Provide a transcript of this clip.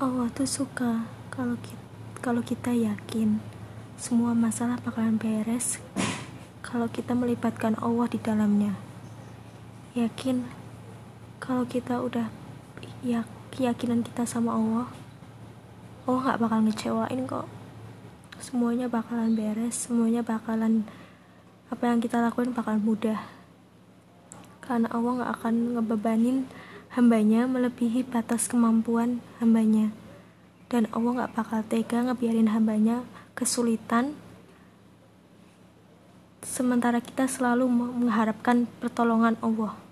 Allah tuh suka kalau kita yakin semua masalah bakalan beres kalau kita melibatkan Allah di dalamnya. Yakin kalau kita udah keyakinan kita sama Allah, Allah gak bakal ngecewain kok. Semuanya bakalan beres, semuanya bakalan, apa yang kita lakuin bakalan mudah, karena Allah gak akan ngebebanin hambanya melebihi batas kemampuan hambanya. Dan Allah gak bakal tega ngebiarin hambanya kesulitan sementara kita selalu mengharapkan pertolongan Allah.